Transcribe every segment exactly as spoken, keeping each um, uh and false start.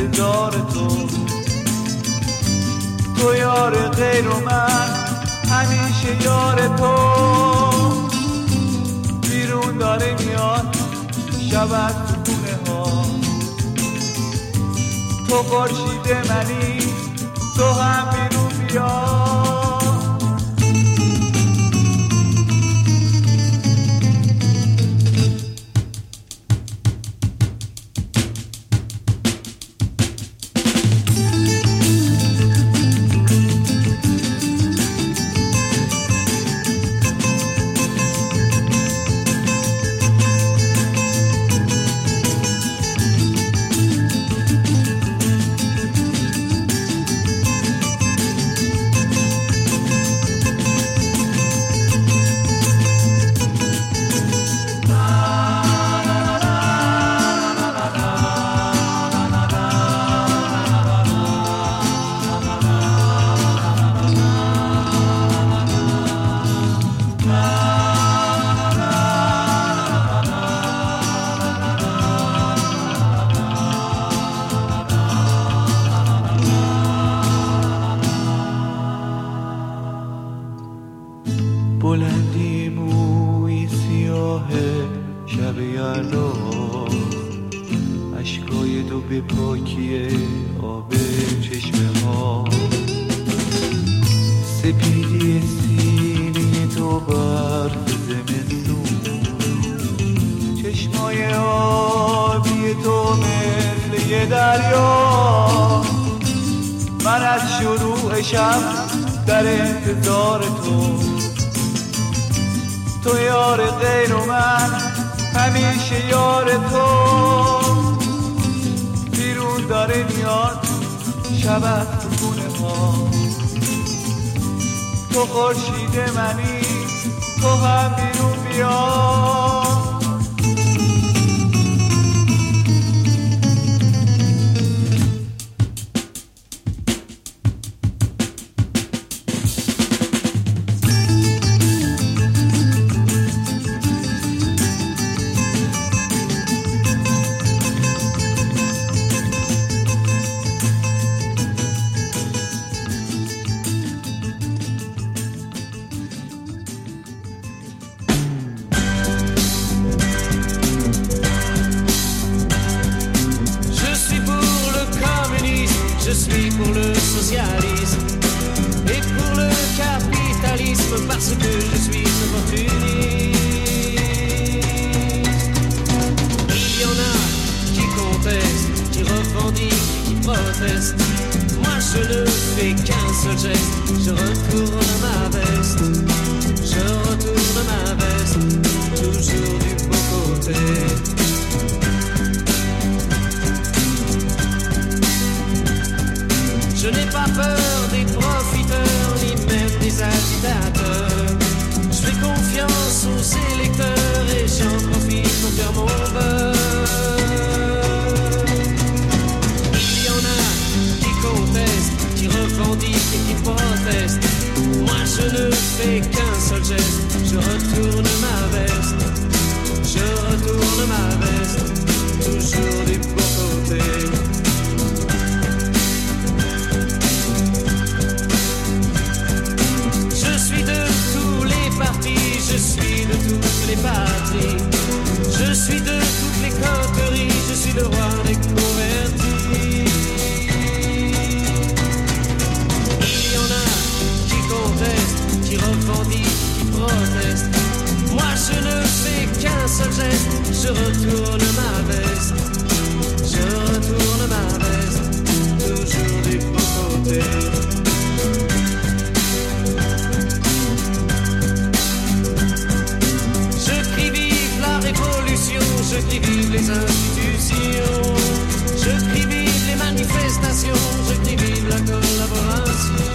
انتظار تو، تو یار غیر و من همیشه یار تو. بیرون داره میاد شب از تو خونه ها، تو خورشید منی، تو هم بیرون بیا. بلندی موی سیاه شب یلدا، اشکای دو به پاکی آب چشمه ها، سپیدی سینه تو برف زمستون، چشمای آبی تو مثل یه دریا. من از شروع شب در انتظار تو، تو یار غیر و من همیشه یار تو. بیرون داره میاد شب از تو خونه ها، تو خورشید منی، تو هم بیرون بیا. Je suis pour le socialisme et pour le capitalisme parce que je suis opportuniste. Il y en a qui contestent, qui revendiquent, qui protestent. Moi je ne fais qu'un seul geste, je retourne ma veste, je retourne ma veste, toujours du bon côté. Je n'ai pas peur des profiteurs, ni même des agitateurs. Je fais confiance aux électeurs et j'en profite pour faire mon beurre. Il y en a qui contestent, qui revendiquent et qui protestent. Moi je ne fais qu'un seul geste, je retourne ma veste. Je retourne ma veste, toujours du bon côté. Les patries. Je suis de toutes les coteries, je suis le roi des convertis. Il y en a qui contestent, qui revendiquent, qui protestent. Moi je ne fais qu'un seul geste, je retourne ma veste, je retourne ma veste, toujours du bon côté. Je crie vive les institutions, je crie vive les manifestations, je crie vive la collaboration.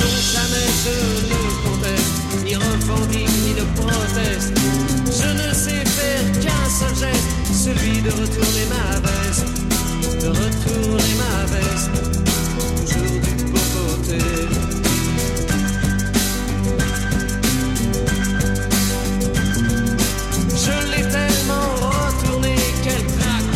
Non, jamais je ne conteste, ni revendique, ni ne proteste. Je ne sais faire qu'un seul geste, celui de retourner ma veste, de retourner ma veste, toujours du bon côté. Je l'ai tellement retourné qu'elle craque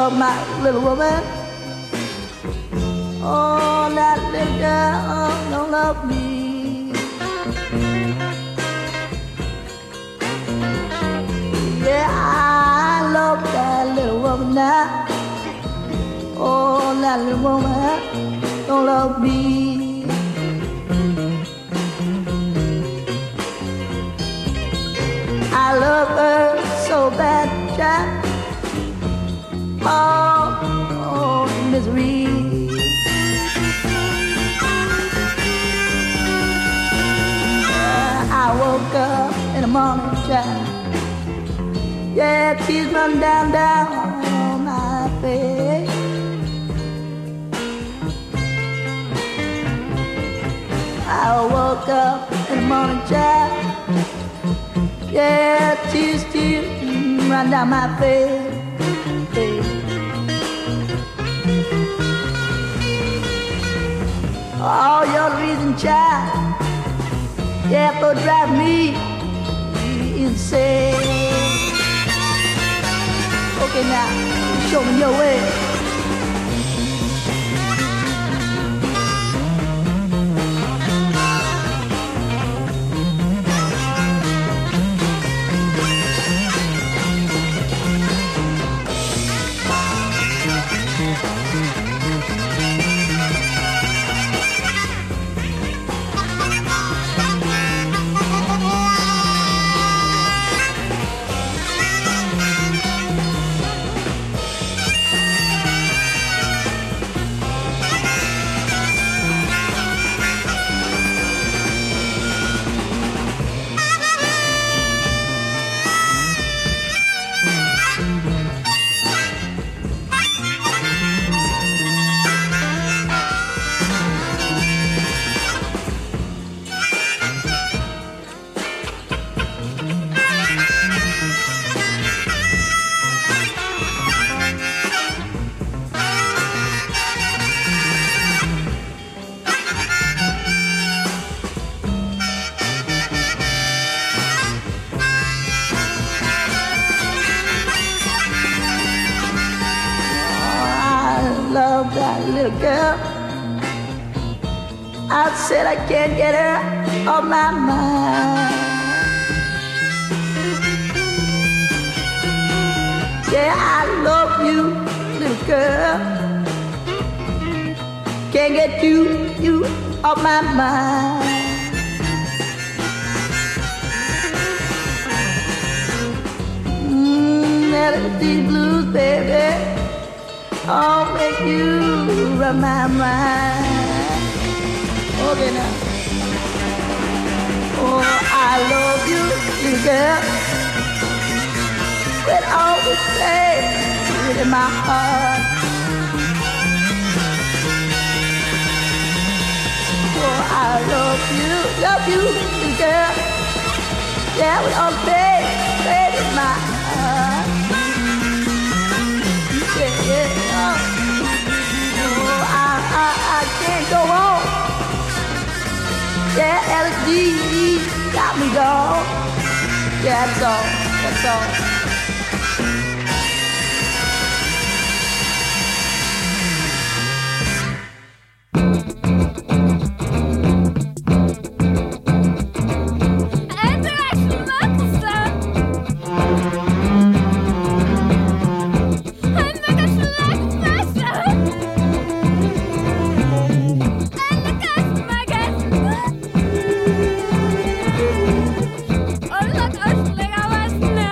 love my little woman. Oh, that little girl don't love me. Yeah, I love that little woman now. Oh, that little woman don't love me. I love her so bad, child. Oh, oh, misery. Yeah, I woke up in the morning, child. Yeah, tears run down, down my face. I woke up in the morning, child. Yeah, tears, tears run down my face, face. All your reason, child, yeah, for drive me insane. Okay, now show me your way. That little girl, I said I can't get her off my mind. Yeah, I love you, little girl. Can't get you, you off my mind. Mmm, L S D blues, baby. Oh, make you run my mind. Okay now. Oh, I love you, little girl. With all the pain in my heart. Oh, I love you, love you, little girl. Yeah, with all the pain, pain in my heart. Yeah, L S D got me gone. Yeah, that's all, that's all. International Megastar. I'm International Megastar. All that us legawas na.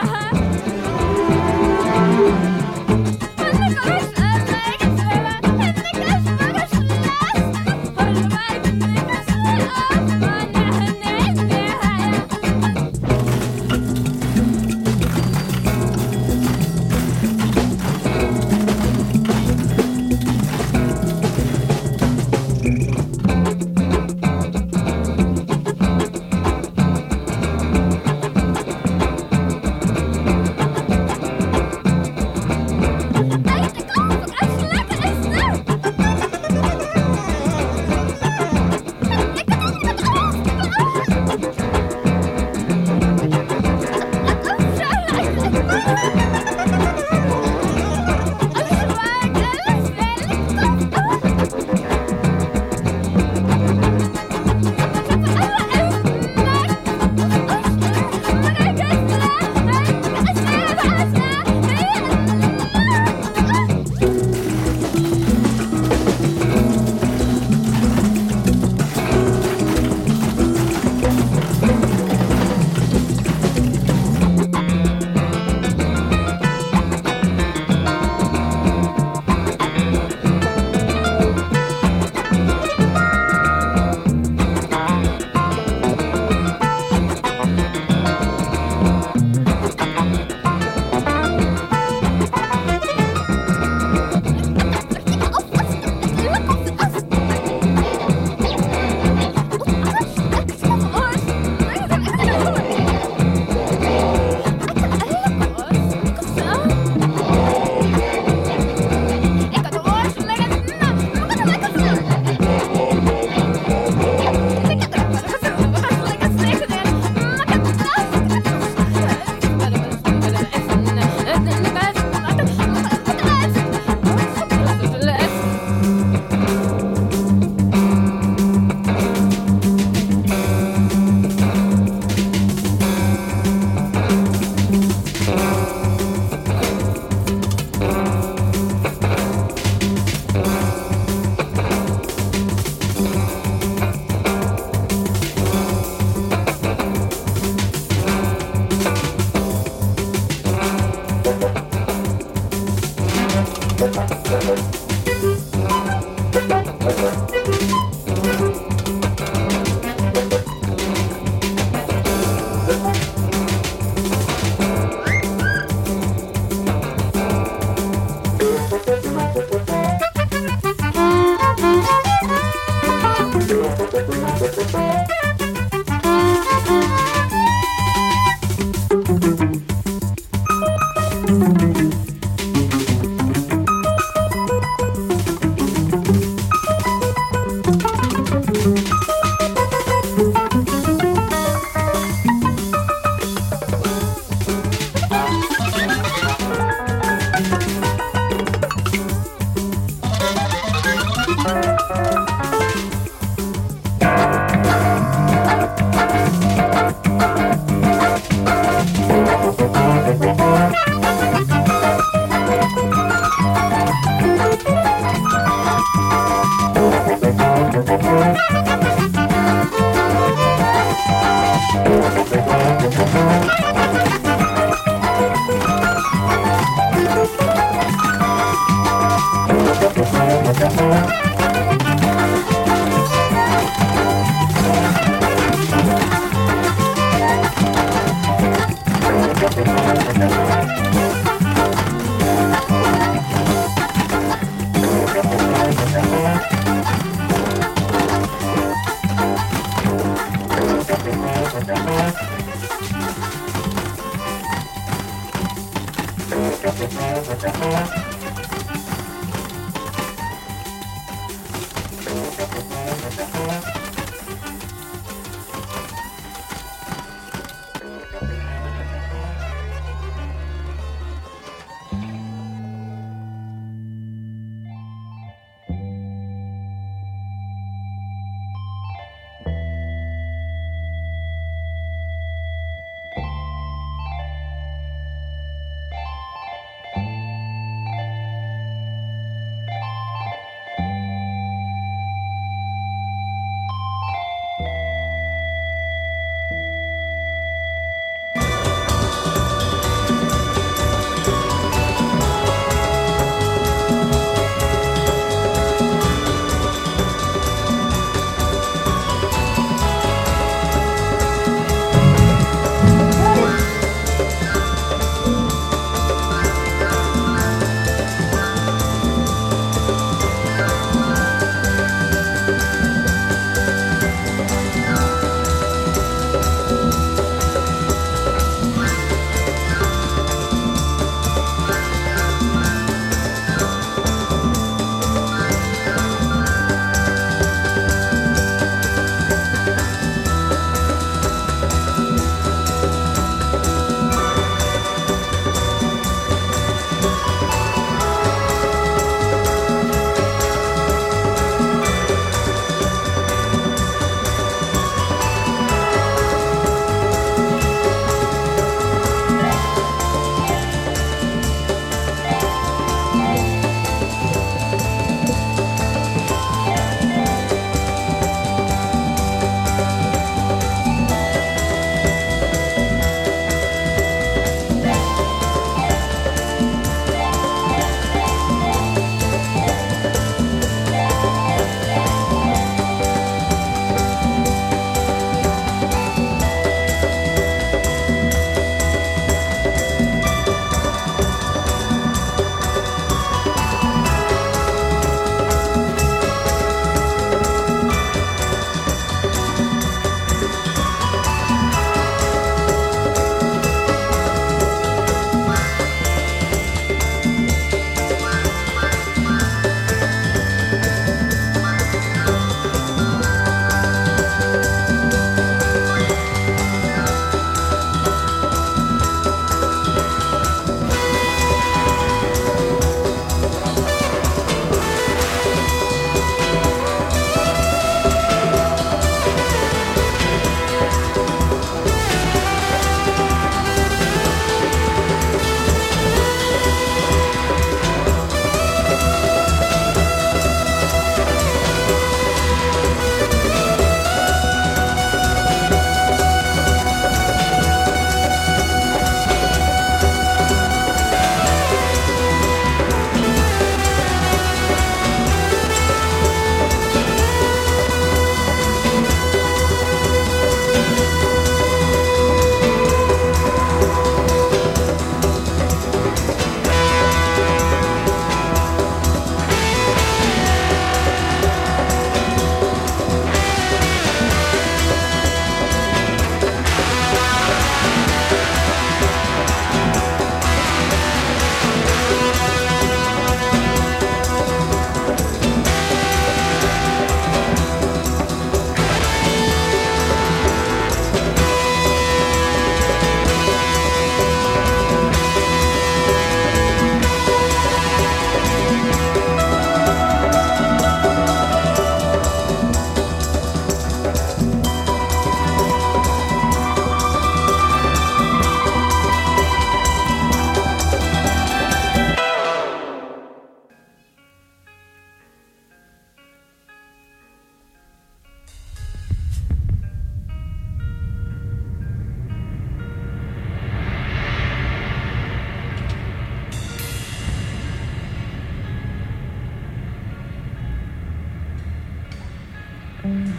Thank you.